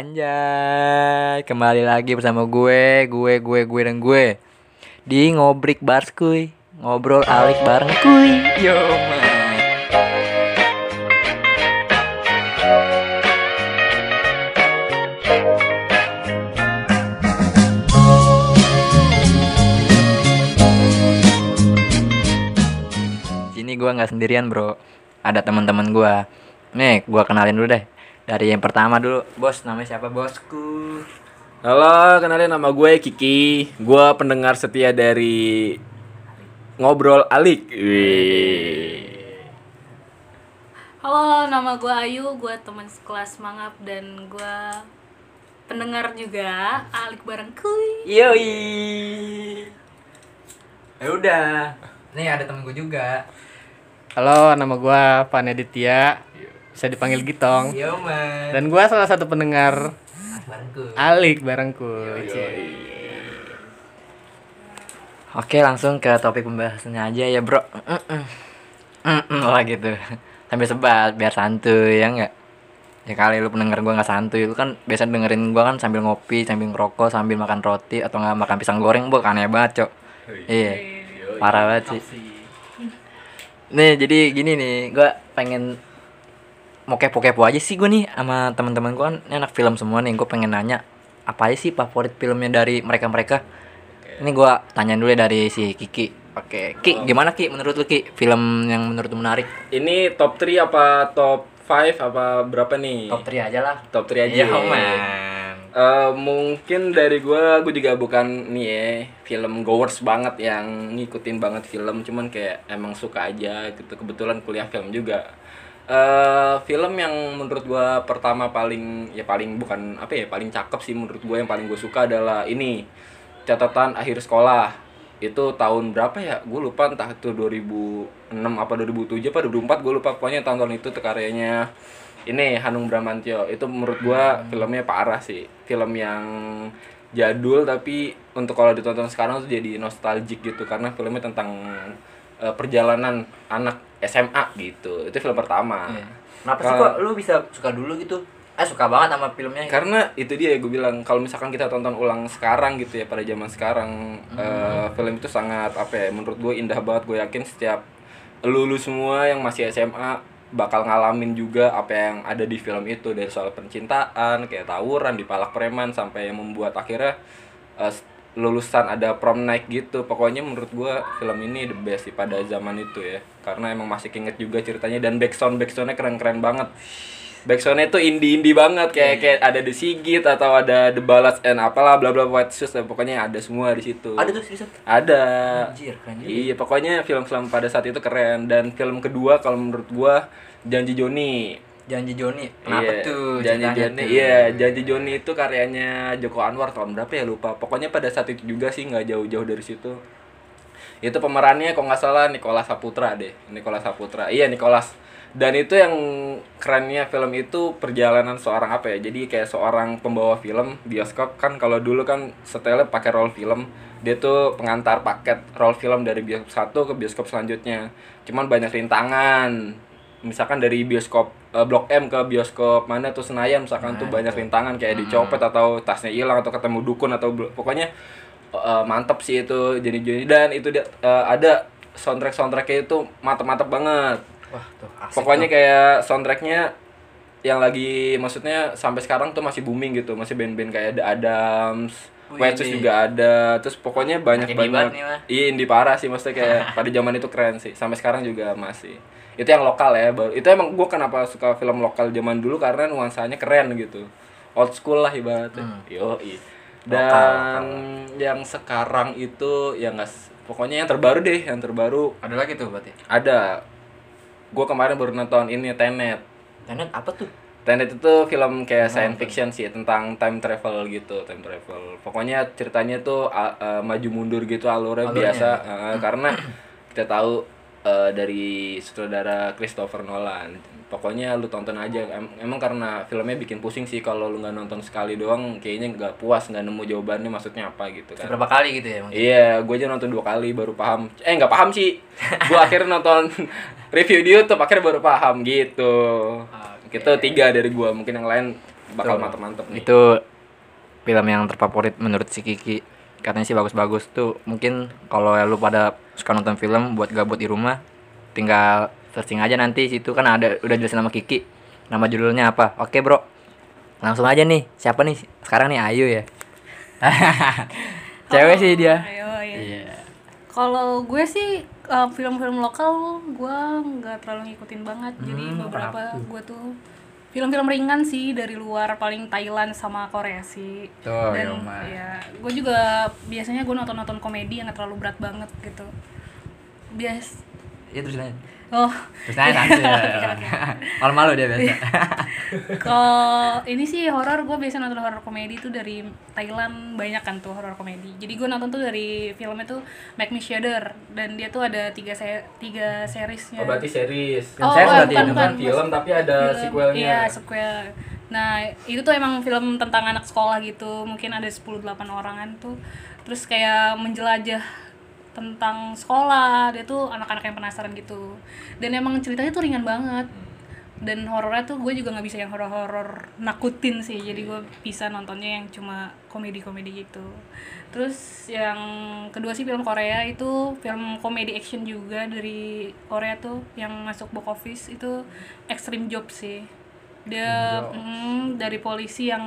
Anjay, kembali lagi bersama gue di Ngobrik Bars kuy. Ngobrol alik bareng kuy. Yo man. Sini gue gak sendirian bro. Ada teman-teman gue. Nih gue kenalin dulu deh. Dari yang pertama dulu, bos, namanya siapa bosku? Halo, kenalin nama gue Kiki. Gue pendengar setia dari Ngobrol Alik. Halo, nama gue Ayu. Gue teman sekelas Mangap dan gue pendengar juga Alik bareng kuy. Yoi. Ya udah. Nih ada temen gue juga. Halo, nama gue Paneditya. Bisa dipanggil Gitong. Yo, man. Dan gue salah satu pendengar Alik barengku. Oke, langsung ke topik pembahasannya aja ya bro. Lah gitu. Sampai sebat biar santuy ya enggak. Ya kali lu pendengar gue nggak santuy, lu kan biasa dengerin gue kan sambil ngopi, sambil ngerokok, sambil makan roti atau nggak makan pisang goreng, bu aneh banget cok. Iya, parah banget sih. Nih jadi gini nih, gue pengen mau kepo-kepo aja sih gue nih sama teman-teman gue kan anak film semua nih. Gue pengen nanya apa aja sih favorit filmnya dari mereka-mereka. Oke. Ini gue tanyain dulu dari si Kiki. Oke, Ki, gimana Ki menurut lu Ki? Film yang menurut lu menarik? Ini top 3 apa top 5 apa berapa nih? Top 3 aja lah. Top 3 aja. Iya, man. Mungkin dari gue juga bukan nih ya film goers banget yang ngikutin banget film. Cuman kayak emang suka aja gitu. Kebetulan kuliah film juga. Film yang menurut gue pertama paling cakep sih menurut gue, yang paling gue suka adalah ini Catatan Akhir Sekolah. Itu tahun berapa ya, gue lupa, entah itu 2006 apa 2007 apa 2004, gue lupa, pokoknya tahun itu karyanya ini Hanung Bramantyo. Itu menurut gue filmnya parah sih, film yang jadul tapi untuk kalau ditonton sekarang tuh jadi nostalgic gitu, karena filmnya tentang perjalanan anak SMA gitu. Itu film pertama. Kenapa sih kok lu bisa suka dulu gitu? Suka banget sama filmnya. Karena itu dia gue bilang, kalau misalkan kita tonton ulang sekarang gitu ya, pada zaman sekarang film itu sangat menurut gue indah banget. Gue yakin setiap lu semua yang masih SMA bakal ngalamin juga apa yang ada di film itu, dari soal percintaan, kayak tawuran, dipalak preman, sampai yang membuat akhirnya lulusan ada prom night gitu. Pokoknya menurut gue film ini the best sih pada zaman itu ya, karena emang masih keinget juga ceritanya, dan backsoundnya keren-keren banget. Backsoundnya tuh indie banget, kayak ada The Sigit atau ada The Balas and apalah bla bla white shoes, dan pokoknya ada semua di situ. Ada tuh seriusan? Ada. Anjir, keren juga. Iya, pokoknya film pada saat itu keren. Dan film kedua kalau menurut gue Janji Joni. Janji Joni, kenapa tuh? Janji Joni itu karyanya Joko Anwar, tahun berapa ya lupa. Pokoknya pada saat itu juga sih, nggak jauh-jauh dari situ. Itu pemerannya kalau nggak salah Nicholas Saputra. Iya, Nicholas. Dan itu yang kerennya film itu perjalanan seorang jadi kayak seorang pembawa film bioskop kan. Kalau dulu kan setelnya pakai roll film, dia tuh pengantar paket roll film dari bioskop satu ke bioskop selanjutnya. Cuman banyak rintangan. Misalkan dari bioskop Blok M ke bioskop mana tuh Senayan misalkan, tuh banyak rintangan kayak dicopet atau tasnya hilang atau ketemu dukun atau pokoknya mantep sih itu jadi. Dan itu ada soundtracknya itu mantep banget. Wah, tuh, pokoknya tuh. Kayak soundtracknya yang lagi maksudnya sampai sekarang tuh masih booming gitu, masih band-band kayak The Adams, White Shoes juga ada. Terus pokoknya banyak. Iya, indie parah sih, maksudnya kayak pada zaman itu keren sih, sampai sekarang juga masih. Itu yang lokal ya, baru. Itu emang gue kenapa suka film lokal zaman dulu, karena nuansanya keren gitu, old school lah ibaratnya. Yoi. Dan lokal. Yang sekarang itu ya nggak, pokoknya yang terbaru ada lagi tuh berarti. Ada. Gue kemarin baru nonton ini Tenet. Tenet apa tuh? Tenet itu film kayak science fiction sih, tentang time travel gitu, Pokoknya ceritanya tuh maju mundur gitu alurnya biasa karena kita tahu dari sutradara Christopher Nolan. Pokoknya lu tonton aja. Emang karena filmnya bikin pusing sih, kalau lu nggak nonton sekali doang kayaknya nggak puas, nggak nemu jawabannya maksudnya apa gitu kan. Berapa kali gitu ya? Iya, gue aja nonton 2 kali baru paham. Nggak paham sih. Gue akhirnya nonton review di YouTube akhirnya baru paham gitu. Gitu 3 dari gue. Mungkin yang lain bakal mantep-mantep nih. Itu film yang terfavorit menurut si Kiki. Katanya sih bagus-bagus tuh. Mungkin kalau lu pada suka nonton film buat gabut di rumah, tinggal searching aja nanti situ kan ada udah jelasin sama Kiki nama judulnya apa. Oke, Bro. Langsung aja nih. Siapa nih sekarang nih? Ayu ya. Cewek sih dia. Ayu, iya. Yeah. Kalau gue sih film-film lokal gue nggak terlalu ngikutin banget. Jadi beberapa gue tuh film-film ringan sih dari luar, paling Thailand sama Korea sih. Tuh, dan ya, gue juga biasanya gue nonton komedi yang nggak terlalu berat banget gitu. Bias. Iya terus nanya. Oh. Terus nanya nanti. Malu-malu dia biasa. Kalau ini sih horor, gue biasa nonton horor komedi tuh dari Thailand, banyak kan tuh horor komedi. Jadi gue nonton tuh dari filmnya tuh Mac-me-shader, dan dia tuh ada tiga seriesnya. Oh, berarti series. Yang series berarti bukan film tapi ada sequelnya. Iya, sequel. Nah, itu tuh emang film tentang anak sekolah gitu. Mungkin ada 10-8 orangan tuh. Terus kayak menjelajah tentang sekolah, dia tuh anak-anak yang penasaran gitu. Dan emang ceritanya tuh ringan banget. Dan horornya tuh gue juga nggak bisa yang horor-horor nakutin sih. Jadi gue bisa nontonnya yang cuma komedi-komedi gitu. Terus yang kedua sih film Korea, itu film komedi action juga dari Korea tuh yang masuk box office itu Extreme Job sih. Dia dari polisi yang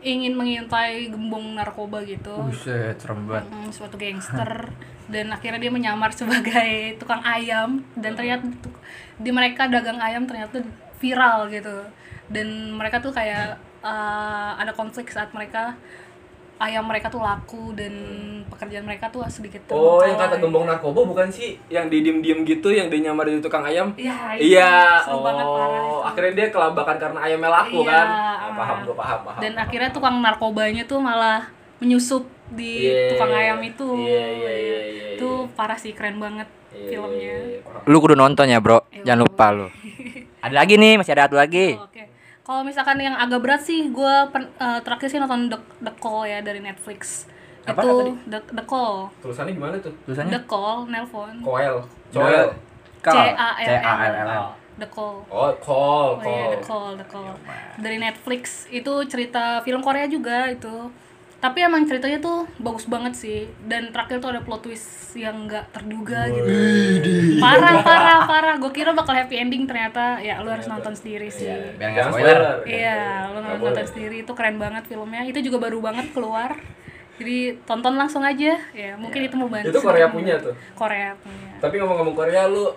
ingin mengintai gembong narkoba gitu. Buset, serem banget. Suatu gangster, dan akhirnya dia menyamar sebagai tukang ayam, dan ternyata di mereka dagang ayam ternyata viral gitu. Dan mereka tuh kayak ada konflik saat mereka ayam mereka tuh laku dan pekerjaan mereka tuh sedikit terbengkalai. Oh, yang kata gembong narkoba bukan sih? Yang didiem-diem gitu, yang dia nyamar jadi tukang ayam? Iya, iya. Seru banget parah itu. Akhirnya dia kelabakan karena ayamnya laku kan? Oh, paham. Dan akhirnya tukang narkobanya tuh malah menyusup di tukang ayam itu. Iya. Itu parah sih, keren banget filmnya. Lu kudu nonton ya, Bro. Jangan lupa lu. Ada lagi nih, masih ada satu lagi. Oh, oke. Kalau misalkan yang agak berat sih, gue terakhir sih nonton The Call ya dari Netflix. Apa itu tadi? The Call. Tulisannya gimana tuh? Tulisannya? The Call, nelpon. Coil. C-A-L-L. The Call. Oh, Call. Oh iya, The Call. Dari Netflix, itu cerita film Korea juga itu. Tapi emang ceritanya tuh bagus banget sih. Dan terakhir tuh ada plot twist yang gak terduga gitu. Parah. Gue kira bakal happy ending, ternyata ya lu harus nonton sendiri sih. Biar gak spoiler. Iya, lu nonton sendiri, itu keren banget filmnya. Itu juga baru banget keluar. Jadi tonton langsung aja. Ya, mungkin itu mau bantu. Itu Korea punya tuh. Korea punya. Tapi ngomong-ngomong Korea, lu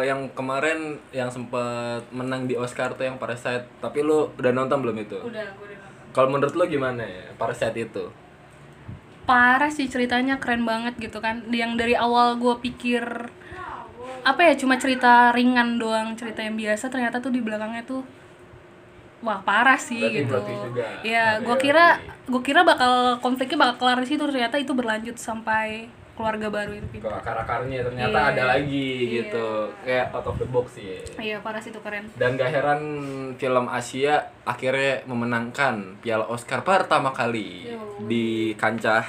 yang kemarin yang sempet menang di Oscar tuh yang Parasite. Tapi lu udah nonton belum itu? Udah nonton. Kalau menurut lo gimana ya Parasite itu? Parah sih, ceritanya keren banget gitu kan. Yang dari awal gue pikir apa ya, cuma cerita ringan doang, cerita yang biasa, ternyata tuh di belakangnya tuh wah parah sih. Berarti gitu. Ya, gue kira bakal konfliknya bakal kelar di situ, ternyata itu berlanjut sampai keluarga baru itu. Ke akar-akarnya ternyata ada lagi gitu. Kayak out of the box sih. Iya, parah sih, itu keren. Dan gak heran film Asia akhirnya memenangkan piala Oscar pertama kali di kancah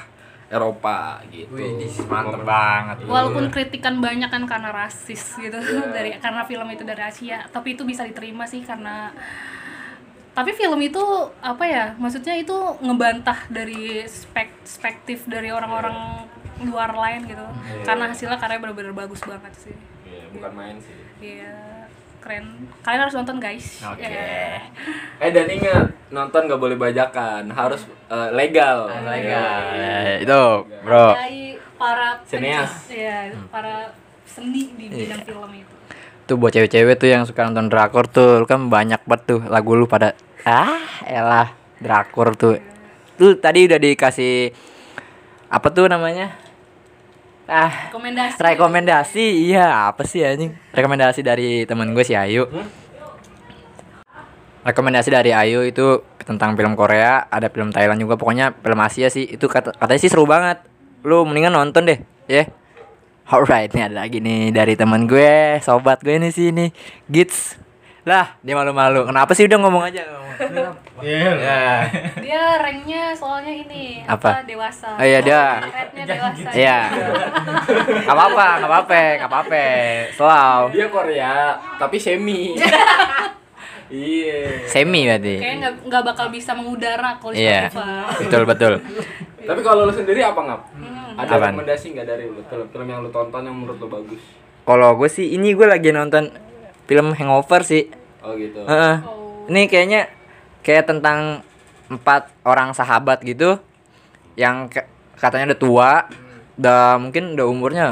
Eropa gitu. Wih, mantep banget. Walaupun kritikan banyak kan karena rasis gitu karena film itu dari Asia, tapi itu bisa diterima sih karena tapi film itu apa ya, maksudnya itu ngebantah dari perspektif dari orang-orang luar lain gitu. Karena hasilnya benar-benar bagus banget sih. Iya, bukan main sih. Iya, keren. Kalian harus nonton, guys. Oke. Dan ingat, nonton gak boleh bajakan, harus legal. Legal. Itu, Bro. Dari para sinias. Iya, para seni di bidang film itu. Tuh buat cewek-cewek tuh yang suka nonton drakor tuh, lu kan banyak banget tuh lagu lu pada elah drakor tuh. Lu tadi udah dikasih apa tuh namanya? Rekomendasi. Iya, apa sih anjing? Rekomendasi dari temen gue si Ayu. Rekomendasi dari Ayu itu tentang film Korea, ada film Thailand juga, pokoknya film Asia sih. Itu katanya sih seru banget. Lu mendingan nonton deh, ya. Yeah. Alright, nih ada lagi nih dari teman gue, sobat gue nih sini, Gits. Lah, dia malu-malu. Kenapa sih, udah ngomong aja? Dia ranknya soalnya ini, apa? Dewasa. Oh iya, dia ranknya dewasa. Iya. Enggak apa-apa. Slow. Dia Korea, tapi semi. Iya. Semi berarti. Kayaknya nggak bakal bisa mengudara kalau yeah. Spotify. Betul. Tapi kalau lu sendiri apa ngap? Ada apaan? Rekomendasi nggak dari lu? Film yang lu tonton yang menurut lu bagus? Kalau gue sih ini gue lagi nonton film Hangover sih. Oh gitu. Ini kayaknya kayak tentang 4 orang sahabat gitu yang katanya udah tua, udah mungkin udah umurnya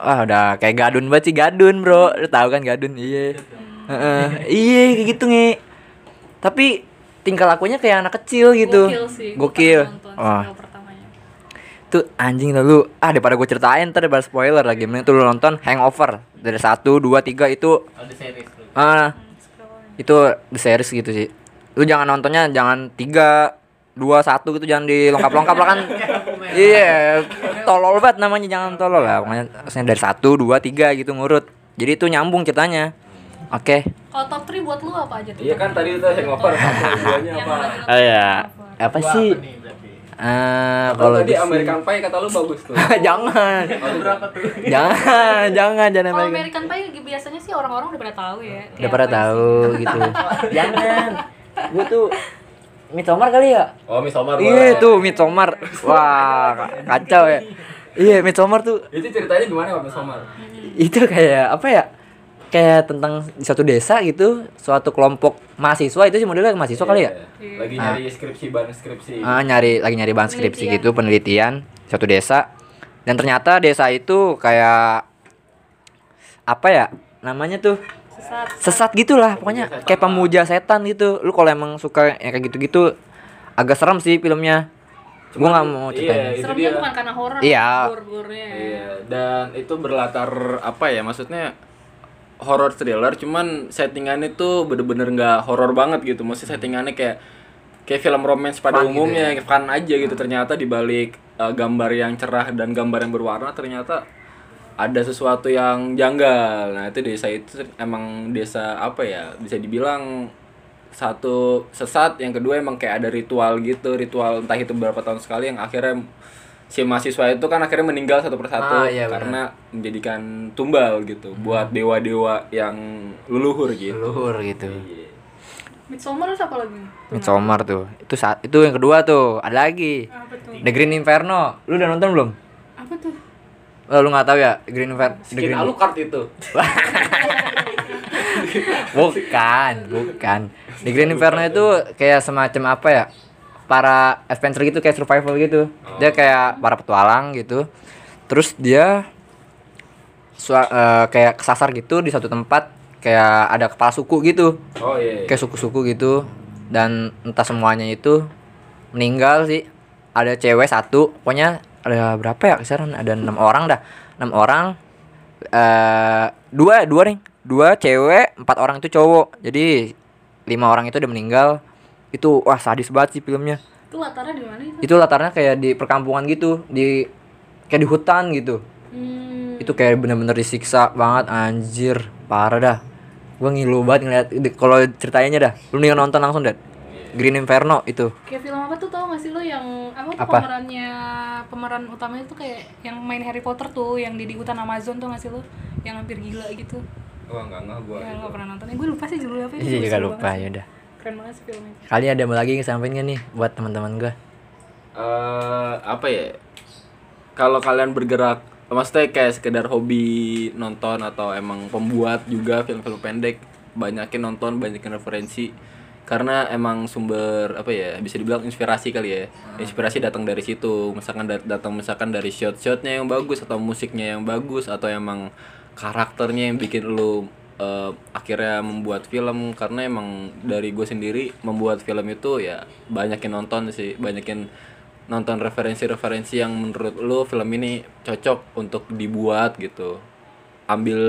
udah kayak gadun banget sih, gadun bro, lu tahu kan gadun. Iya. Iya kayak gitu nih, tapi tingkah lakunya kayak anak kecil gitu. Gokil. Wah. Tuh anjing lu, daripada gue ceritain ntar daripada spoiler lagi, mending tuh lu nonton Hangover dari 1, 2, 3 itu. Ada series. Itu the series gitu sih. Lu jangan nontonnya jangan 3, 2, 1 gitu, jangan dilengkap-lengkap lah kan. Iya, tolol banget namanya, jangan tolol lah. Pokoknya harusnya dari 1, 2, 3 gitu ngurut. Jadi itu nyambung ceritanya. Oke. Kalau top 3 buat lu apa aja tuh? Iya kan tadi udah Hangover, keduanya apa? Oh iya. Apa sih? Kalau tadi American Pie kata lu bagus tuh. Jangan. Berapa tuh? Jangan. Kalau American Pie biasanya sih orang-orang udah pada tahu ya. Udah pada tahu gitu. Jangan. Gua tuh Midsommar kali ya? Oh, Midsommar. Iya, tuh Midsommar. Wah, kacau ya. Iya, Midsommar tuh. Itu ceritanya gimana Pak Midsommar? Itu kayak apa ya? Kayak tentang di suatu desa gitu, suatu kelompok mahasiswa, itu sih modelnya mahasiswa kali ya? Lagi nyari skripsi. Nyari bahan skripsi gitu, penelitian suatu desa. Dan ternyata desa itu kayak apa ya? Namanya tuh sesat gitulah pokoknya, kayak pemuja setan gitu. Lu kalau emang suka yang kayak gitu-gitu agak serem sih filmnya. Gue nggak mau ceritain. Iya, seremnya bukan karena horor, gore-gorenya. Iya, dan itu berlatar apa ya? Maksudnya horror thriller, cuman settingannya tuh bener-bener nggak horror banget gitu. Maksudnya settingannya kayak film romance pada umumnya, gitu ya. Fun aja gitu. Ternyata dibalik gambar yang cerah dan gambar yang berwarna ternyata ada sesuatu yang janggal. Nah itu desa itu emang desa apa ya, bisa dibilang satu sesat, yang kedua emang kayak ada ritual gitu, ritual entah itu berapa tahun sekali yang akhirnya si mahasiswa itu kan akhirnya meninggal satu persatu karena bener. Menjadikan tumbal gitu buat dewa-dewa yang leluhur gitu. Midsommar apa lagi? Midsommar tuh. Itu yang kedua tuh. Ada lagi. The Green Inferno. Lu udah nonton belum? Apa tuh? Oh, lu enggak tahu ya Green Inferno? The Green Alucard itu. bukan. The Green Inferno itu kayak semacam apa ya? Para adventure gitu, kayak survival gitu. Dia kayak para petualang gitu. Terus dia kayak kesasar gitu di satu tempat, kayak ada kepala suku gitu. Oh iya. Kayak suku-suku gitu. Dan entah semuanya itu meninggal sih. Ada cewek satu, pokoknya ada berapa ya kisaran? Ada 6 orang dah. 6 orang dua cewek, 4 orang itu cowok. Jadi 5 orang itu udah meninggal. Itu wah sadis banget sih filmnya. Itu latarnya di mana itu? Itu latarnya kayak di perkampungan gitu, kayak di hutan gitu. Itu kayak bener-bener disiksa banget, anjir, parah dah. Gua ngilu banget ngeliat kalau ceritanya dah. Lu nih nonton langsung dah. Green Inferno itu. Kayak film apa tuh, tau gak sih lo yang apa? Pemeran utamanya tuh kayak yang main Harry Potter tuh, yang di hutan Amazon, tau gak sih lo? Yang hampir gila gitu. Oh enggak gua. Ya, enggak pernah nonton. Gue lupa sih judulnya apa. Iya, juga lupa ya udah. Keren banget sih filmnya. Kali ada mau lagi ngesampaikan gak nih buat teman-teman gue? Apa ya? Kalau kalian bergerak, maksudnya kayak sekedar hobi nonton atau emang pembuat juga film-film pendek, banyakin nonton, banyakin referensi. Karena emang sumber apa ya, bisa dibilang inspirasi kali ya. Inspirasi datang dari situ. Misalkan dari shot-shotnya yang bagus, atau musiknya yang bagus, atau emang karakternya yang bikin lu akhirnya membuat film. Karena emang dari gue sendiri membuat film itu ya banyakin nonton referensi-referensi yang menurut lo film ini cocok untuk dibuat gitu, ambil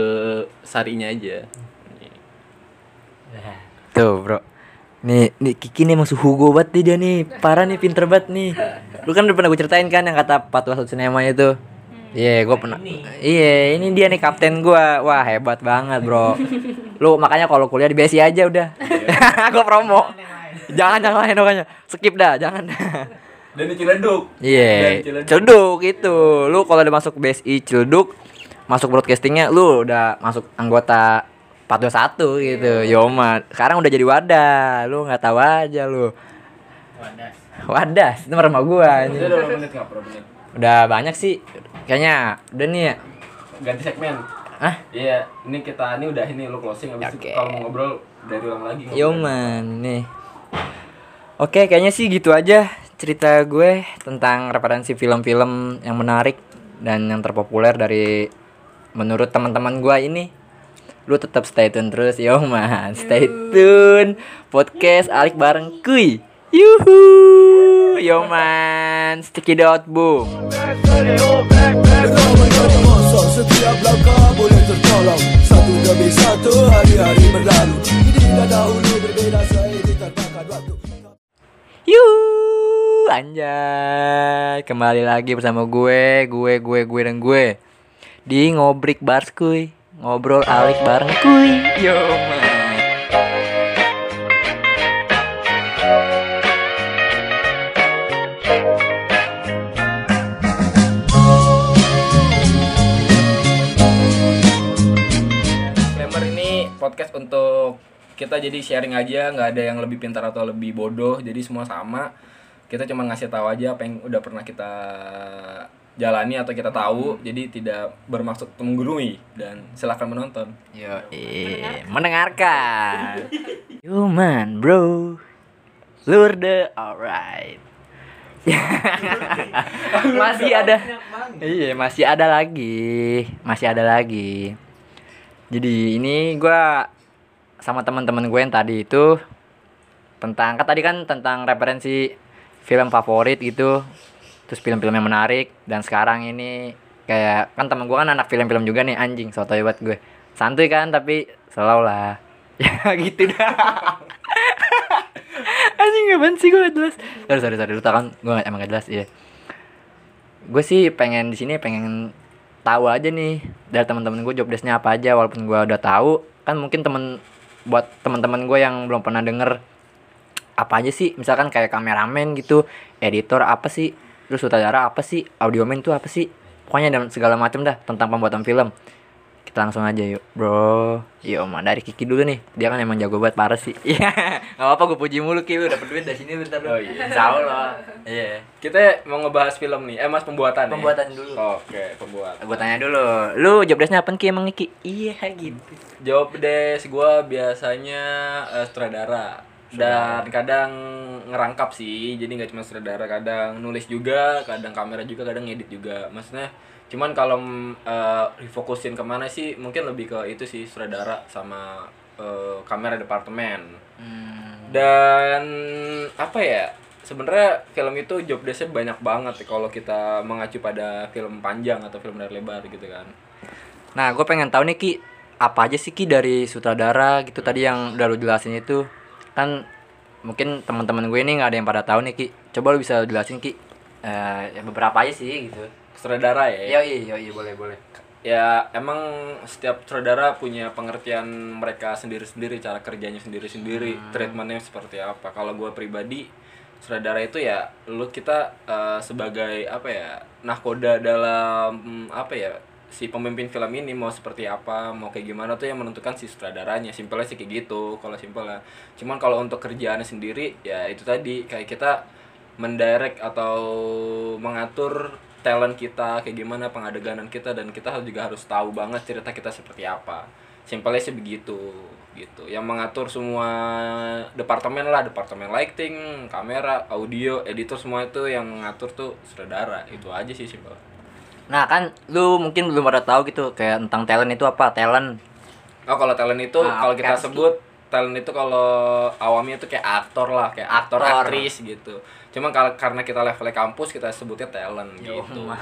sarinya aja tuh bro. Nih Kiki nih emang suhu gue banget nih, dia nih parah nih, pinter banget nih. Lu kan udah pernah gue ceritain kan yang kata Patwa Satu Sinema itu. Iya, gue pernah. Iya, ini dia nih kapten gue. Wah, hebat banget, bro. Lu makanya kalau kuliah di BSI aja udah. Gue promo. Jangan lain pokoknya. Skip dah, jangan. Dan di Cilduk. Iya. Cilduk itu. Lu kalau udah masuk BSI Cilduk, masuk broadcastingnya, lu udah masuk anggota 421 gitu. Yoma, sekarang udah jadi wadah. Lu enggak tahu aja lu. Wadas. Wadas, itu rumah gua anjing. Udah berapa menit enggak problem. Udah banyak sih. Kayaknya udah nih ya. Ganti segmen. Hah? Iya, ini kita ini udah ini lu closing habis okay. Itu kalau mau ngobrol dari ulang lagi. Yoman, nih. Oke, kayaknya sih gitu aja cerita gue tentang referensi film-film yang menarik dan yang terpopuler dari menurut teman-teman gue ini. Lu tetap stay tune terus, Yoman. Stay tune podcast Alik bareng Kui. Yuhu, Yoman. Sticky dot boom. Setiap langkah boleh tertolong, satu demi satu hari-hari berlalu. Tidak dahulu berbeda saya diterpakan waktu. Yuh, anjay, kembali lagi bersama gue dan gue di ngobrik barskuy, ngobrol Alik bareng kuy. Yo man. Podcast untuk kita jadi sharing aja, nggak ada yang lebih pintar atau lebih bodoh, jadi semua sama. Kita cuma ngasih tahu aja apa yang udah pernah kita jalani atau kita tahu, jadi tidak bermaksud menggurui dan silakan menonton. Yo, mendengarkan. Human bro, lurde alright. Masih ada, iya masih ada lagi. Jadi ini gue sama teman-teman gue yang tadi itu tentang tentang referensi film favorit gitu, terus film-film yang menarik. Dan sekarang ini kayak kan teman gue kan anak film-film juga nih, anjing sotoy banget gue. Santuy kan tapi selalu lah. Ya gitu dah. Anjing ngapain sih gue gak jelas. Sorry lu tau kan gue emang gak jelas ya. Gue sih pengen di sini pengen tahu aja nih dari teman-teman gue jobdesknya apa aja, walaupun gue udah tahu kan. Mungkin buat teman-teman gue yang belum pernah denger apa aja sih, misalkan kayak kameramen gitu, editor apa sih, terus sutradara apa sih, audioman tuh apa sih, pokoknya dan segala macam dah tentang pembuatan film. Kita langsung aja yuk bro. Yo man, dari Kiki dulu nih, dia kan emang jago banget parah sih. Nggak apa, gue puji mulu Kiki, udah berduit dari sini bentar dulu. Oh, iya. Insya Allah. Iya. Kita mau ngebahas film nih, mas pembuatan ya? Dulu. Oke, pembuatan. Gue tanya dulu, lu jobdesknya apa Ki emang Kiki? Iya gitu. Jobdesk gue biasanya sutradara dan kadang ngerangkap sih, jadi nggak cuma sutradara, kadang nulis juga, kadang kamera juga, kadang edit juga, maksudnya. Cuman kalau difokusin kemana sih, mungkin lebih ke itu sih, sutradara sama kamera departemen. Dan apa ya, sebenarnya film itu job desk-nya banyak banget kalau kita mengacu pada film panjang atau film layar lebar gitu kan. Nah gue pengen tahu nih Ki, apa aja sih Ki dari sutradara gitu tadi yang udah lu jelasin itu. Kan mungkin teman-teman gue ini nggak ada yang pada tahu nih Ki, coba lu bisa jelasin Ki beberapa aja sih gitu sutradara ya? Iya, boleh. Ya emang setiap sutradara punya pengertian mereka sendiri-sendiri, cara kerjanya sendiri-sendiri, treatmentnya seperti apa. Kalau gue pribadi, sutradara itu ya kita sebagai apa ya, nahkoda dalam apa ya, si pemimpin film ini mau seperti apa, mau kayak gimana tuh yang menentukan si sutradaranya. Simpelnya sih kayak gitu, kalau simpelnya. Cuman kalau untuk kerjaannya sendiri, ya itu tadi kayak kita mendirect atau mengatur talent kita kayak gimana, pengadeganan kita, dan kita juga harus tahu banget cerita kita seperti apa. Simpelnya sih begitu gitu. Yang mengatur semua departemen lah, departemen lighting, kamera, audio, editor, semua itu yang mengatur tuh sutradara. Itu aja sih simpel. Nah kan lu mungkin belum pada tahu gitu kayak tentang talent itu apa, talent. Oh kalau talent itu kalau kita sebut talent itu kalau awamnya itu kayak aktor lah, kayak aktor, aktris gitu. Cuma karena kita levelnya kampus kita sebutnya talent. Yo, gitu. Man.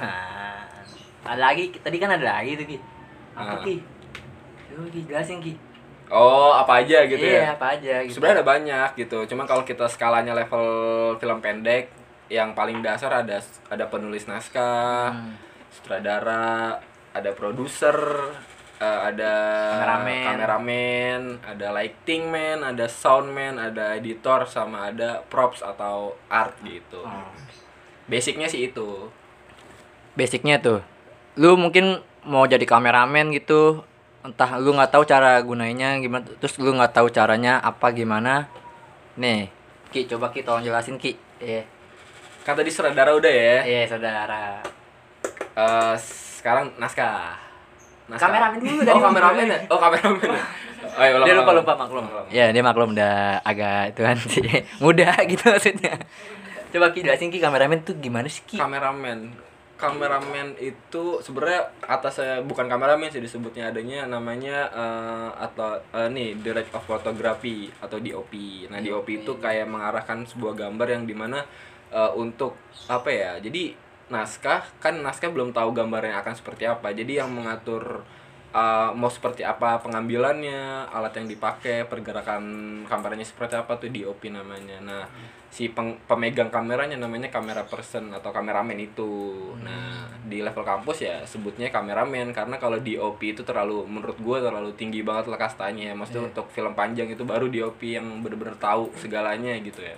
Ada lagi, tadi kan ada lagi tuh Ki. Apa Ki? Lu jelasin Ki. Oh, apa aja gitu ya? Iya, apa aja gitu. Sebenarnya ada banyak gitu. Cuma kalau kita skalanya level film pendek, yang paling dasar ada penulis naskah, sutradara, ada produser, ada kameramen, ada lighting man, ada sound man, ada editor, sama ada props atau art gitu. Basicnya sih itu. Basicnya tuh. Lu mungkin mau jadi kameramen gitu, entah lu nggak tahu cara gunainnya gimana, terus lu nggak tahu caranya apa gimana. Nih Ki, coba Ki tolong jelasin Ki. Iya, kan tadi saudara udah ya. Iya saudara. Sekarang naskah. Kameramen dulu tadi. Oh kameramen. Oh, ya, dia lupa maklum. Ya dia maklum udah agak itu nanti muda gitu maksudnya. Coba Ki jelasin Ki, kameramen tuh gimana sih Ki? Kameramen itu sebenarnya atasnya bukan kameramen sih disebutnya, adanya namanya direct of photography atau DOP. Nah DOP itu kayak mengarahkan sebuah gambar yang dimana untuk apa ya? Jadi naskah belum tahu gambarnya akan seperti apa. Jadi yang mengatur mau seperti apa pengambilannya, alat yang dipakai, pergerakan kameranya seperti apa tuh DOP namanya. Nah si pemegang kameranya namanya kamera person atau kameramen itu. Nah di level kampus ya sebutnya kameramen, karena kalau DOP itu menurut gue terlalu tinggi banget lah kastanya. Maksudnya untuk film panjang itu baru DOP yang bener-bener tahu segalanya gitu ya.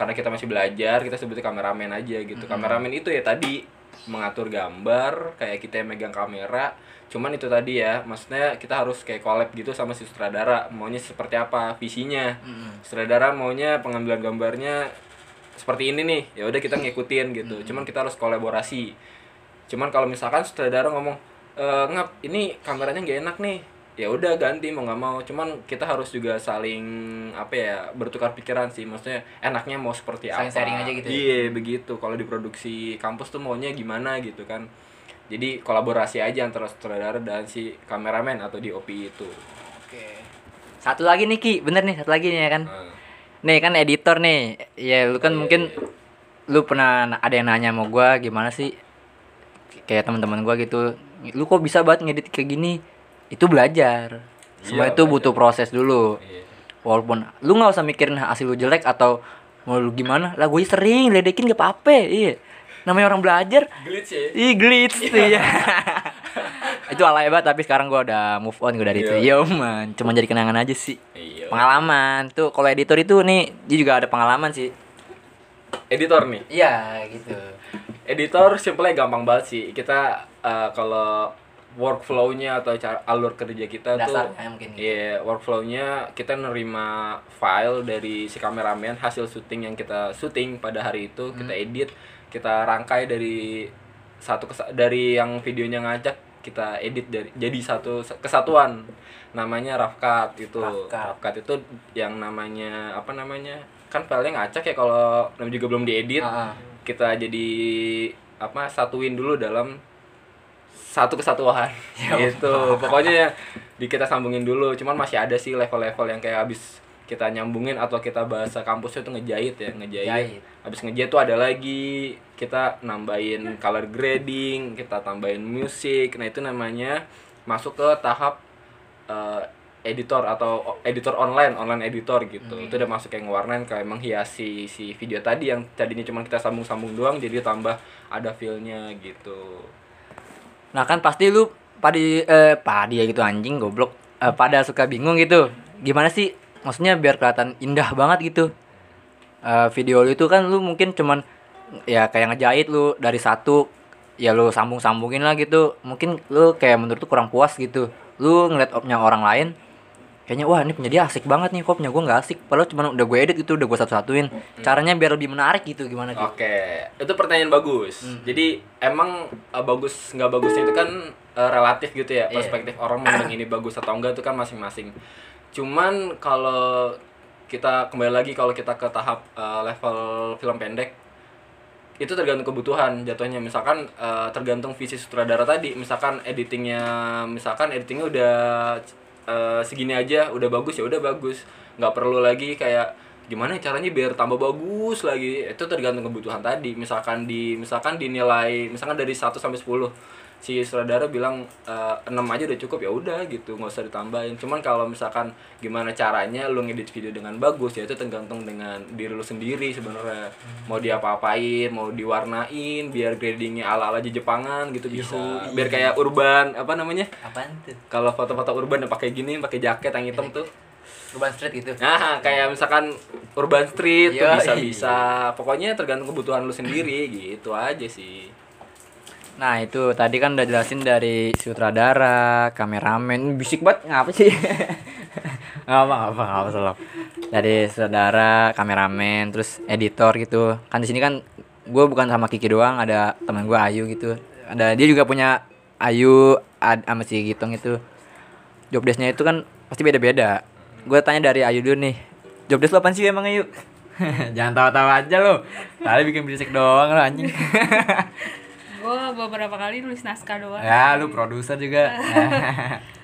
Karena kita masih belajar kita sebutnya kameramen aja gitu. Kameramen itu ya tadi mengatur gambar kayak kita yang megang kamera. Cuman itu tadi ya, maksudnya kita harus kayak collab gitu sama si sutradara, maunya seperti apa visinya. Sutradara maunya pengambilan gambarnya seperti ini nih, ya udah kita ngikutin gitu. Cuman kita harus kolaborasi. Cuman kalau misalkan sutradara ngomong ngap ini kameranya nggak enak nih, ya udah ganti mau nggak mau. Cuman kita harus juga saling apa ya, bertukar pikiran sih, maksudnya enaknya mau seperti apa. Saling sharing aja gitu. Iya begitu. Kalau di produksi kampus tuh maunya gimana gitu kan. Jadi kolaborasi aja antara sutradara dan si kameramen atau DOP itu. Oke. Satu lagi nih Ki, bener nih satu lagi nih ya kan. Nih kan editor nih. Ya lu kan mungkin lu pernah ada yang nanya sama gua gimana sih kayak teman-teman gua gitu. Lu kok bisa banget ngedit kayak gini? Itu belajar. Semua itu butuh proses dulu. Iya. Walaupun lu enggak usah mikirin hasil lu jelek atau mau lu gimana. Lah gua sering ledekin enggak apa-apa. Iya. Namanya orang belajar glitch ya? Ih glitch ya. Itu alay banget, tapi sekarang gue udah move on, gue dari itu. Yo man, cuma jadi kenangan aja sih. Yo. Pengalaman tuh kalau editor itu nih, dia juga ada pengalaman sih. Editor nih? Iya gitu. Editor simpelnya gampang banget sih. Kita kalau workflow-nya atau alur kerja kita dasarnya tuh gitu. Iya, workflow-nya kita nerima file dari si kameramen, hasil syuting yang kita syuting pada hari itu, kita edit, kita rangkai dari dari yang videonya ngajak, kita edit jadi satu kesatuan, namanya rough cut itu. Rough cut itu yang namanya apa namanya, kan filenya ngacak ya kalau juga belum diedit. Kita jadi apa, satuin dulu dalam satu kesatuan gitu. Pokoknya di kita sambungin dulu. Cuman masih ada sih level-level yang kayak abis kita nyambungin atau kita bahasa kampusnya tuh ngejahit. Habis ngejahit tuh ada lagi kita nambahin color grading, kita tambahin musik. Nah itu namanya masuk ke tahap editor atau editor online editor gitu. Itu udah masuk kayak ngewarnain, kayak menghiasi si video tadi yang tadinya cuma kita sambung-sambung doang jadi tambah ada feel-nya gitu. Nah kan pasti lu padi ya gitu anjing goblok. Pada suka bingung gitu. Gimana sih maksudnya biar kelihatan indah banget gitu. Video lu itu kan lu mungkin cuman ya kayak ngejahit lu dari satu, ya lu sambung-sambungin lah gitu. Mungkin lu kayak menurut lu kurang puas gitu. Lu ngeliat opnya orang lain, kayaknya wah ini punya dia asik banget nih, kok punya gue gak asik. Padahal cuma udah gue edit gitu, udah gue satu-satuin. Caranya biar lebih menarik gitu gimana gitu. Oke, itu pertanyaan bagus. Jadi emang bagus gak bagusnya itu kan relatif gitu ya. Perspektif orang memang ini bagus atau enggak itu kan masing-masing. Cuman kalau kita kembali lagi, kalau kita ke tahap level film pendek itu tergantung kebutuhan jatuhnya. Misalkan tergantung visi sutradara tadi, misalkan editingnya udah segini aja udah bagus, ya udah bagus, nggak perlu lagi kayak gimana caranya biar tambah bagus lagi. Itu tergantung kebutuhan tadi. Misalkan dinilai misalkan dari 1 sampai 10 si sutradara bilang 6 aja udah cukup, ya udah gitu, nggak usah ditambahin. Cuman kalau misalkan gimana caranya lu ngedit video dengan bagus, ya itu tergantung dengan diri lu sendiri sebenarnya. Mau diapa-apain, mau diwarnain biar gradingnya ala-ala aja Jepangan gitu. Bisa biar kayak urban, apa namanya, apaan tuh kalau foto-foto urban yang pakai gini, pakai jaket yang hitam tuh, urban street gitu. Nah kayak misalkan urban street tuh bisa. Pokoknya tergantung kebutuhan lu sendiri gitu aja sih. Nah itu tadi kan udah jelasin dari sutradara, kameramen, bisik banget ngapa sih? Apa salah. Dari sutradara, kameramen, terus editor gitu. Kan di sini kan gue bukan sama Kiki doang, ada teman gue Ayu gitu. Ada dia juga punya Ayu sama si Gitong itu. Jobdesknya itu kan pasti beda-beda. Gue tanya dari Ayu dulu nih. Jobdesk lo apaan sih emang Ayu? Jangan tawa-tawa aja lo. Tadi bikin bisik doang lo anjing. Gue beberapa kali nulis naskah doang. Ya, lu produser juga.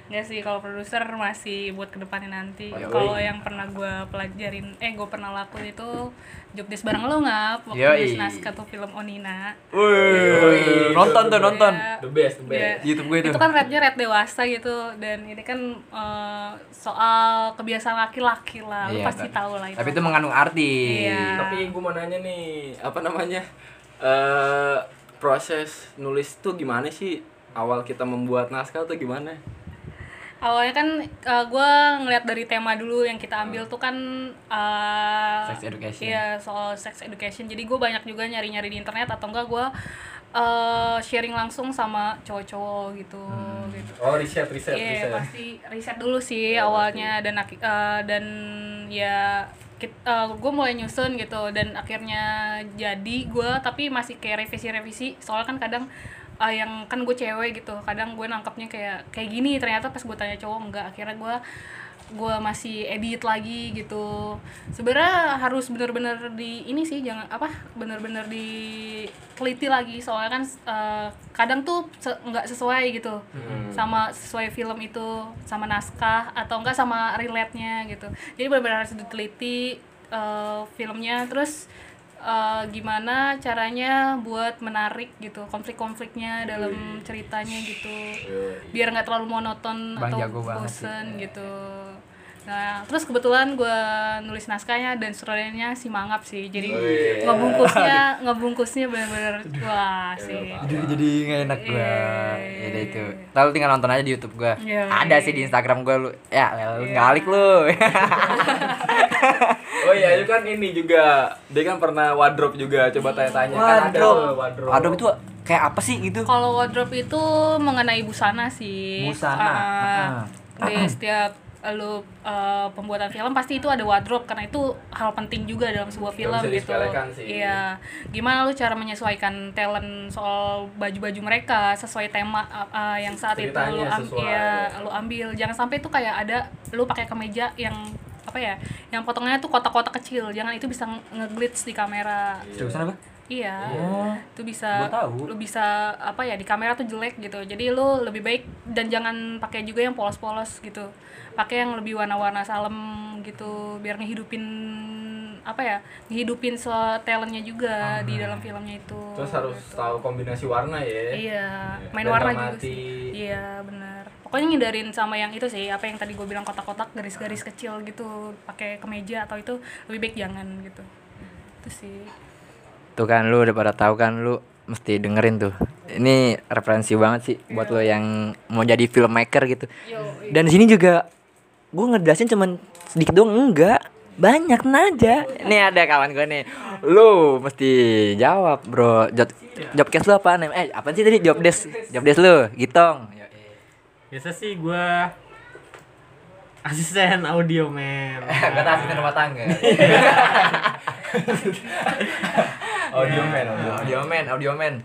Enggak sih, kalau produser masih buat kedepannya nanti. Kalau yang pernah gue pelajarin, gue pernah lakuin itu jobdesk bareng lo ngap waktu nulis naskah tuh film Onina. Woi, nonton. The best. YouTube gue itu. Itu kan rapnya rap dewasa gitu, dan ini kan soal kebiasaan laki-laki lah. Lu pasti tahu lah itu. Tapi itu mengandung arti. Iya. Tapi gue mau nanya nih, apa namanya? Proses nulis tuh gimana sih awal kita membuat naskah tuh gimana? Awalnya kan gue ngeliat dari tema dulu yang kita ambil tuh kan sex education. Iya, soal sex education. Jadi gue banyak juga nyari-nyari di internet atau enggak gue sharing langsung sama cowok-cowok gitu. Gitu. Oh riset. Iya pasti riset dulu sih awalnya pasti. Dan ya. Gue mulai nyusun gitu dan akhirnya jadi gue, tapi masih kayak revisi soalnya kan kadang yang kan gue cewek gitu, kadang gue nangkepnya kayak gini, ternyata pas gue tanya cowok enggak, akhirnya gue masih edit lagi gitu. Sebenarnya harus bener-bener di ini sih, jangan bener-bener diteliti lagi soalnya kan kadang tuh nggak sesuai gitu sama sesuai film itu sama naskah atau enggak sama relate-nya gitu. Jadi benar-benar harus diteliti filmnya, terus gimana caranya buat menarik gitu konflik-konfliknya dalam ceritanya gitu, biar nggak terlalu monoton atau bosen gitu. Nah terus kebetulan gue nulis naskahnya dan sutradaranya si Mangap sih, jadi ngebungkusnya benar-benar wah sih. Jadi nggak enak gue. Jadi itu. Lalu tinggal nonton aja di YouTube gue. Ada sih di Instagram gue lu. Ya ngalik lu. Oh iya, itu kan ini juga. Dia kan pernah wardrobe juga, coba tanya-tanya. Wardrobe itu kayak apa sih gitu? Kalau wardrobe itu mengenai busana sih. Di setiap lu pembuatan film pasti itu ada wardrobe, karena itu hal penting juga dalam sebuah film gitu. Iya. Gimana lu cara menyesuaikan talent soal baju-baju mereka sesuai tema yang saat ceritanya itu lu ambil. Jangan sampai itu kayak ada lu pakai kemeja yang yang potongnya tuh kotak-kotak kecil, jangan, itu bisa nge-glitch di kamera. Seriusan apa? Iya. Itu bisa lu bisa di kamera tuh jelek gitu. Jadi lu lebih baik dan jangan pakai juga yang polos-polos gitu. Pakai yang lebih warna-warna salem gitu biar ngehidupin ngehidupin talentnya juga di dalam filmnya itu. Terus harus tahu kombinasi warna ya. Iya, main dan warna juga sih. Iya, benar. Pokoknya ngindarin sama yang itu sih, yang tadi gue bilang kotak-kotak, garis-garis kecil gitu, pakai kemeja atau itu lebih baik jangan gitu. Itu sih. Tuh kan lu udah pada tahu kan, lu mesti dengerin tuh. Ini referensi banget sih buat lo yang mau jadi filmmaker gitu. Dan di sini juga gue ngedelasin cuman sedikit doang, enggak. Banyak aja. Nih ada kawan gue nih. Lu mesti jawab, Bro. Jobdesk lu apaan? Apaan sih tadi jobdesk lu? Gitong. Biasa sih gue asisten audio man. Kata asisten rumah tangga. Audio man.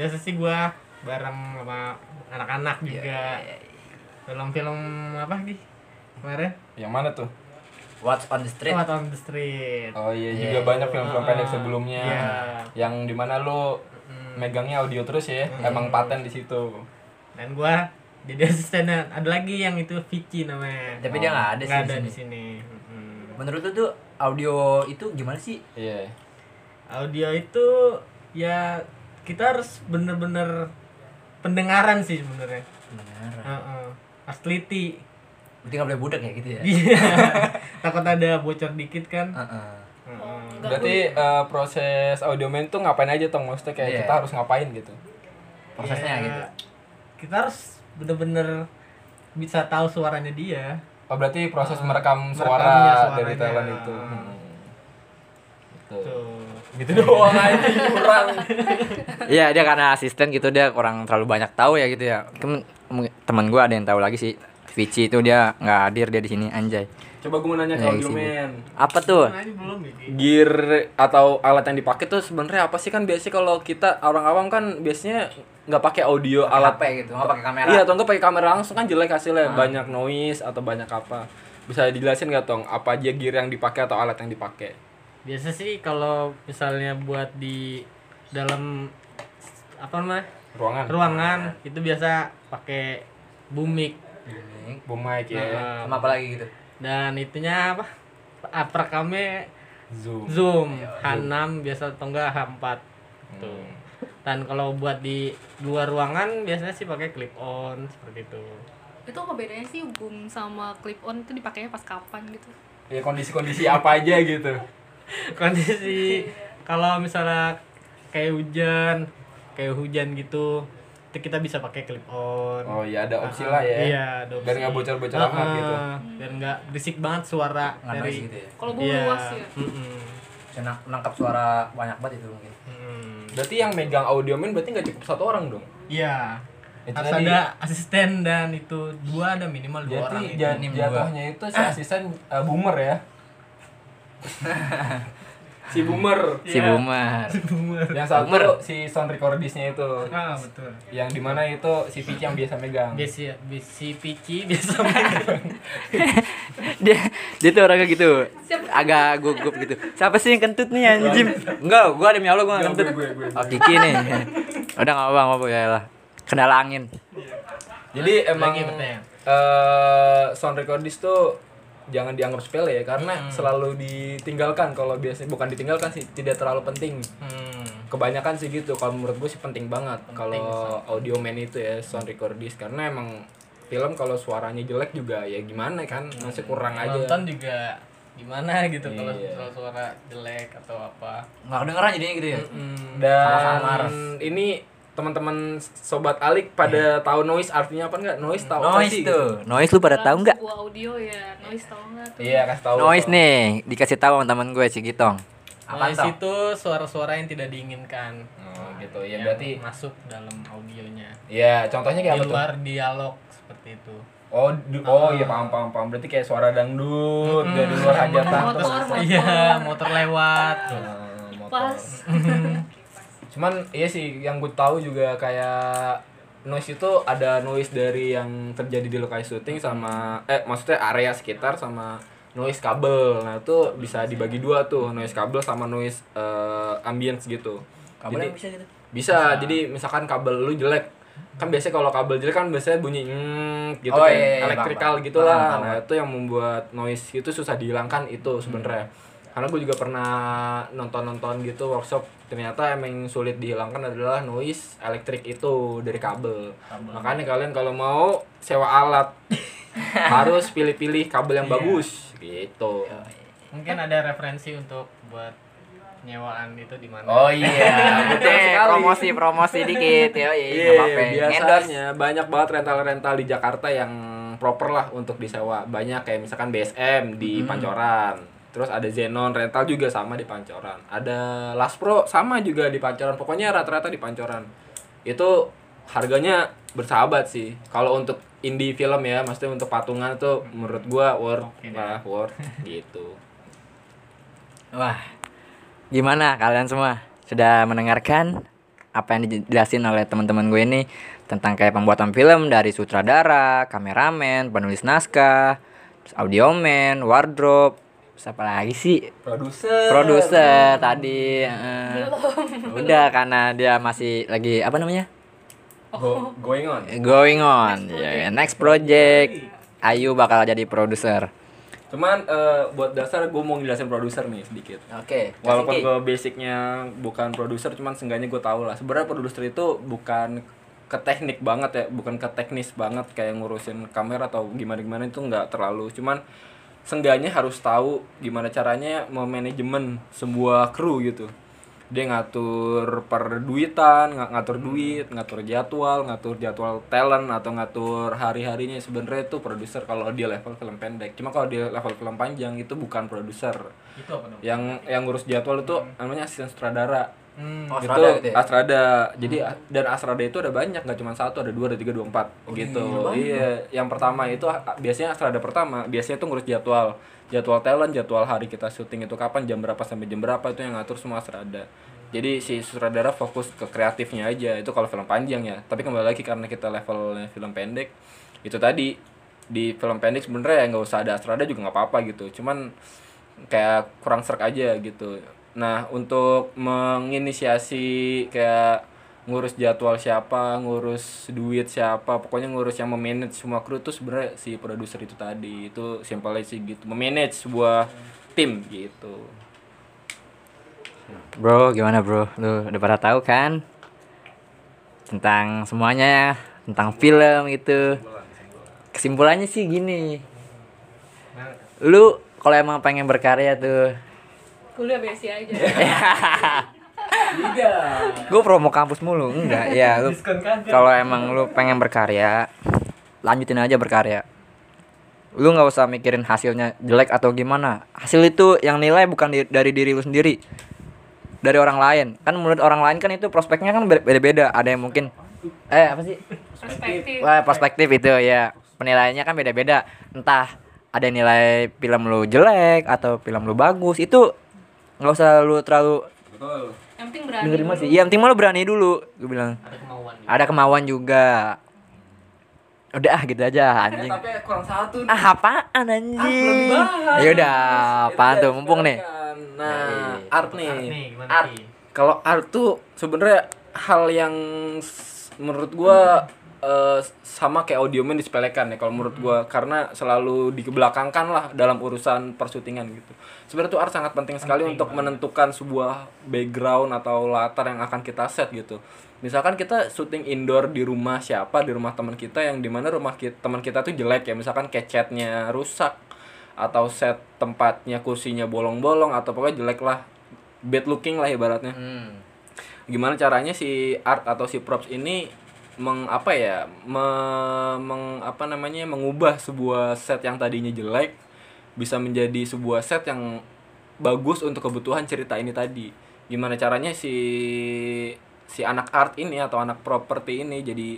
Biasa sih gue bareng sama anak-anak juga. Film-film apa sih kemarin? Yang mana tuh? What's on the Street. Oh iya, juga banyak film-film pendek sebelumnya. Yang dimana lu megangnya audio terus ya. Emang paten di situ. Dan gua jadi asistennya. Ada lagi yang itu Vici namanya. Tapi dia enggak ada sih di sini. Menurut lu tuh audio itu gimana sih? Iya. Audio itu ya kita harus bener-bener pendengaran sih sebenarnya. Pendengaran. Harus teliti. Berarti enggak boleh budak ya gitu ya. Takut ada bocor dikit kan? Berarti proses audiomen tuh ngapain aja Tong? Maksudnya kayak kita harus ngapain gitu. Prosesnya gitu. Kita harus bener-bener bisa tahu suaranya dia. Oh berarti proses merekam suara dari talent itu. Gitu doang aja kurang. Iya, dia karena asisten gitu dia kurang terlalu banyak tahu ya gitu ya. Temen gue ada yang tahu lagi sih. Vici itu dia enggak hadir dia di sini anjay. Coba gue mau nanya ke audio man. Apa tuh? Gear atau alat yang dipakai tuh sebenarnya apa sih kan biasanya kalau kita orang awam kan biasanya enggak pakai audio pake alat apa gitu, enggak pakai kamera. Iya, atau enggak pakai kamera langsung kan jelek hasilnya, banyak noise atau banyak apa. Bisa dijelasin enggak Tong, apa aja gear yang dipakai atau alat yang dipakai? Biasa sih kalau misalnya buat di dalam apa namanya ruangan itu biasa pakai boom mic ya sama apa lagi gitu dan itunya apa rekamnya zoom H6 biasa atau enggak H4 gitu. Dan kalau buat di luar ruangan biasanya sih pakai clip on seperti itu. Itu apa bedanya sih boom sama clip on itu dipakainya pas kapan gitu ya, kondisi-kondisi apa aja gitu. Kondisi kalau misalnya kayak hujan gitu itu kita bisa pakai clip on. Oh iya, ada opsi lah ya. Iya, ada opsi. Biar nggak bocor-bocor amat gitu. Biar nggak berisik banget suara dari gitu ya. Kalau gue luas ya. Nangkap suara banyak banget itu mungkin. Berarti yang megang audioman berarti nggak cukup satu orang dong? Iya. Harus ada asisten dan itu minimal dua orang. Jadi jatuhnya itu si asisten boomer ya. Si boomer. Yang satu boomer. Si sound recordist-nya itu. Ah, betul. Yang di mana itu si Pici yang biasa megang. Si Pici biasa megang. dia tuh orangnya gitu. Agak gugup gitu. Siapa sih yang kentut nih anjing? Enggak, gua demi Allah gua enggak kentut. Oh, Kiki nih. Udah enggak apa-apa ya lah. Kendala angin. Jadi emang sound recordist tuh jangan dianggap sepele ya, karena selalu ditinggalkan. Kalau biasanya bukan ditinggalkan sih, tidak terlalu penting. Kebanyakan sih gitu. Kalau menurut gue sih penting banget kalau audio man itu ya, sound recordist, karena emang film kalau suaranya jelek juga ya gimana kan, masih kurang aja. Nonton juga gimana gitu kalau suara jelek atau apa. Nggak kedengeran jadinya gitu ya. Dan ini teman-teman sobat Alik pada tahu noise artinya apa enggak? Noise tahu apa sih? Noise tuh. Gitu. Noise lu pada tahu enggak? Gua audio ya, noise tahu enggak tuh? Iya, kasih tahu. Noise nih, dikasih tahu sama teman gue Cigitong. Apa noise itu? Suara-suara yang tidak diinginkan. Oh, gitu. Ya berarti masuk dalam audionya. Iya, contohnya kayak apa tuh? Di luar dialog seperti itu. Oh iya paham. Berarti kayak suara dangdut dari luar hajatan terus. Iya, motor lewat. Pas. Cuman iya sih yang gue tahu juga kayak noise itu ada noise dari yang terjadi di lokasi syuting sama maksudnya area sekitar sama noise kabel. Nah, itu bisa dibagi dua tuh, noise kabel sama noise ambience gitu. Kabelnya bisa gitu. Bisa. Jadi misalkan kabel lu jelek. Kan biasanya kalau kabel jelek kan biasanya bunyi gitu kan, elektrikal gitulah. Nah, itu yang membuat noise itu susah dihilangkan itu sebenarnya. Karena gue juga pernah nonton gitu workshop, ternyata emang sulit dihilangkan adalah noise elektrik itu dari kabel. Makanya kalian kalau mau sewa alat harus pilih-pilih kabel yang bagus gitu. Mungkin ada referensi untuk buat penyewaan itu di mana? Oh iya, betul sekali. Promosi dikit ya. Iya, biasanya banyak banget rental-rental di Jakarta yang proper lah untuk disewa. Banyak kayak misalkan BSM di Pancoran. Terus ada Zenon rental juga sama di Pancoran. Ada Laspro sama juga di Pancoran. Pokoknya rata-rata di Pancoran. Itu harganya bersahabat sih. Kalau untuk indie film ya, maksudnya untuk patungan tuh menurut gua worth gitu. Wah. Gimana kalian semua? Sudah mendengarkan apa yang dijelasin oleh teman-teman gue ini tentang kayak pembuatan film dari sutradara, kameramen, penulis naskah, audioman, wardrobe, siapa lagi sih? Produser tadi. Udah karena dia masih lagi apa namanya? Going on. Next project. Ayu bakal jadi produser. Cuman buat dasar gue mau ngejelasin produser nih sedikit. Oke. Walaupun gue basicnya bukan produser, cuman seenggaknya gue tahu lah. Sebenarnya produser itu bukan ke teknik banget ya, bukan ke teknis banget kayak ngurusin kamera atau gimana-gimana itu nggak terlalu. Cuman seenggaknya harus tahu gimana caranya memanajemen sebuah kru gitu. Dia ngatur perduitan, ngatur duit, ngatur jadwal talent atau ngatur hari-harinya. Sebenarnya itu produser kalau dia level film pendek. Cuma kalau dia level film panjang itu bukan produser. Itu apa namanya? Yang ngurus jadwal itu namanya asisten sutradara. Itu Asrada. Jadi dan Asrada itu ada banyak, nggak cuma satu, ada dua, ada tiga, dua, empat gitu. Iya, yang pertama itu biasanya Asrada pertama, biasanya tuh ngurus jadwal talent, jadwal hari kita syuting itu kapan, jam berapa sampai jam berapa, itu yang ngatur semua Asrada. Jadi si sutradara fokus ke kreatifnya aja, itu kalau film panjang ya. Tapi kembali lagi karena kita levelnya film pendek, itu tadi di film pendek sebenarnya ya nggak usah ada Asrada juga nggak apa-apa gitu. Cuman kayak kurang serk aja gitu. Nah, untuk menginisiasi kayak ngurus jadwal siapa, ngurus duit siapa, pokoknya ngurus yang memanage semua kru itu sebenarnya si produser itu tadi. Itu simpelnya sih gitu, memanage sebuah tim gitu. Bro, gimana bro? Lu udah pada tahu kan tentang semuanya, tentang film gitu. Kesimpulannya sih gini. Lu kalau emang pengen berkarya tuh kuliah BSI aja. Tidak. Gue promo kampus mulu. Enggak, ya lu kalau emang lu pengen berkarya, lanjutin aja berkarya. Lu enggak usah mikirin hasilnya jelek atau gimana. Hasil itu yang nilai bukan dari diri lu sendiri. Dari orang lain. Kan menurut orang lain kan itu prospeknya kan beda-beda. Ada yang mungkin apa sih? Perspektif. Wah, perspektif itu ya. Penilaiannya kan beda-beda. Entah ada nilai film lu jelek atau film lu bagus, itu nggak usah lu terlalu. Betul. Yang penting berani. Bener sih. Iya, yang penting lu berani dulu, gue bilang. Ada kemauan. Juga. Ada kemauan juga. Udah ah gitu aja anjing. Tapi kurang satu. Nih. Ah apaan anjing? Ya udah, apaan tuh mumpung nih. Nah, art nih. Art. Kalau art tuh sebenarnya hal yang menurut gua sama kayak audiomen disepelekan ya kalau menurut gue, karena selalu dikebelakangkan lah dalam urusan persyutingan gitu. Sebenarnya tuh art sangat penting sekali untuk menentukan sebuah background atau latar yang akan kita set gitu. Misalkan kita syuting indoor di rumah siapa, di rumah teman kita, yang dimana rumah teman kita tuh jelek ya, misalkan kayak catnya rusak atau set tempatnya kursinya bolong-bolong atau pokoknya jelek lah, bad looking lah ibaratnya. Gimana caranya si art atau si props ini mengubah sebuah set yang tadinya jelek bisa menjadi sebuah set yang bagus untuk kebutuhan cerita ini tadi. Gimana caranya si anak art ini atau anak properti ini jadi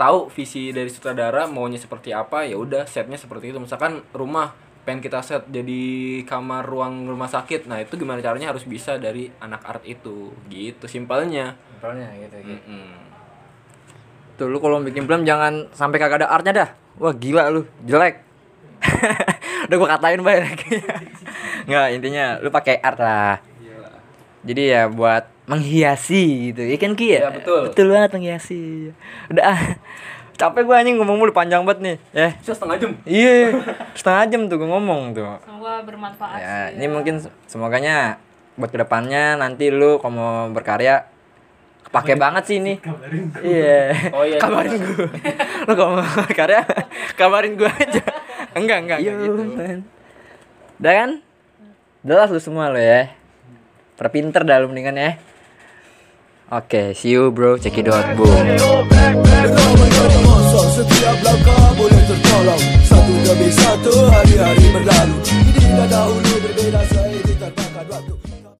tahu visi dari sutradara maunya seperti apa, ya udah setnya seperti itu. Misalkan rumah pengen kita set jadi kamar ruang rumah sakit, nah itu gimana caranya harus bisa dari anak art itu gitu, simpelnya gitu. Tuh lu kalau bikin film jangan sampai kagak ada artnya dah. Wah gila lu, jelek. Udah gua katain banyak. Enggak, intinya lu pakai art lah. Iyalah. Jadi ya buat menghiasi gitu. Iya kan Ki ya? Betul. Betul banget menghiasi. Udah ah. Capek gua anjing ngomong mulu panjang banget nih. Setengah jam. Iya. Setengah jam tuh gua ngomong tuh. Semoga bermanfaat. Ya, ini mungkin semoganya buat kedepannya nanti lu kalau mau berkarya pakai banget sih ini. Kabarin gue. Iya. Kabarin gue. Lu kalau mau karya kabarin gue aja. Enggak gitu. Udah kan? Jelas lu semua lo ya. Perpinter dah lu mendingan ya. Oke, see you bro. Check it out, boom.